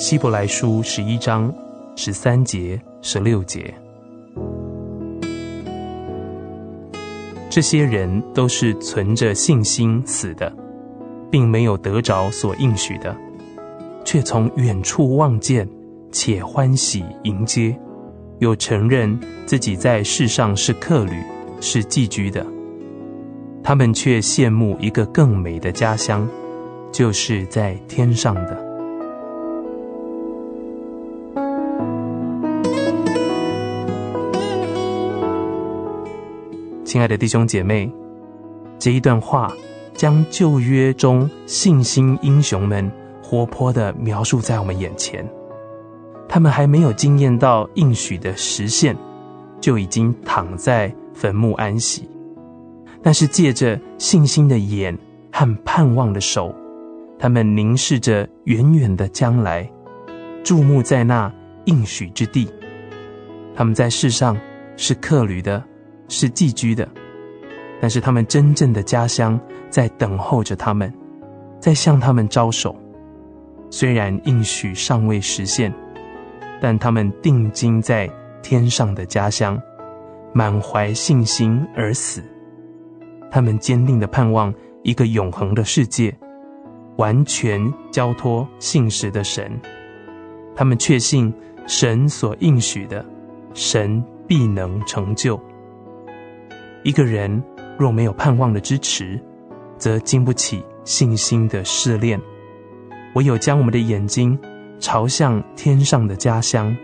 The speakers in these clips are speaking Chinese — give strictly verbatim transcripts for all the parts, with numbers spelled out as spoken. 希伯来书十一章十三节、十六节。这些人都是存着信心死的，并没有得着所应许的，却从远处望见，且欢喜迎接，又承认自己在世上是客旅，是寄居的。他们却羡慕一个更美的家乡，就是在天上的。亲爱的弟兄姐妹，这一段话将旧约中信心英雄们活泼地描述在我们眼前。他们还没有经验到应许的实现，就已经躺在坟墓安息。但是借着信心的眼和盼望的手，他们凝视着远远的将来，注目在那应许之地。他们在世上是客旅的，是寄居的，但是他们真正的家乡在等候着他们，在向他们招手。虽然应许尚未实现，但他们定睛在天上的家乡，满怀信心而死。他们坚定地盼望一个永恒的世界，完全交托信实的神。他们确信神所应许的，神必能成就。一个人若没有盼望的支持，则经不起信心的试炼。唯有将我们的眼睛朝向天上的家乡，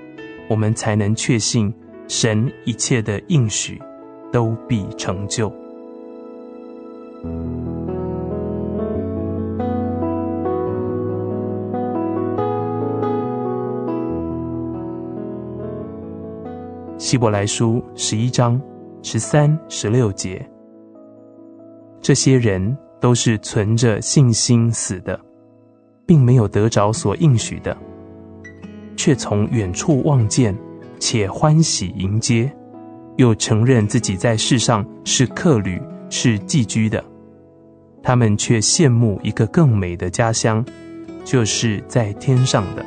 我们才能确信神一切的应许都必成就。希伯来书十一章十三、十六节，这些人都是存着信心死的，并没有得着所应许的，却从远处望见，且欢喜迎接，又承认自己在世上是客旅，是寄居的。他们却羡慕一个更美的家乡，就是在天上的。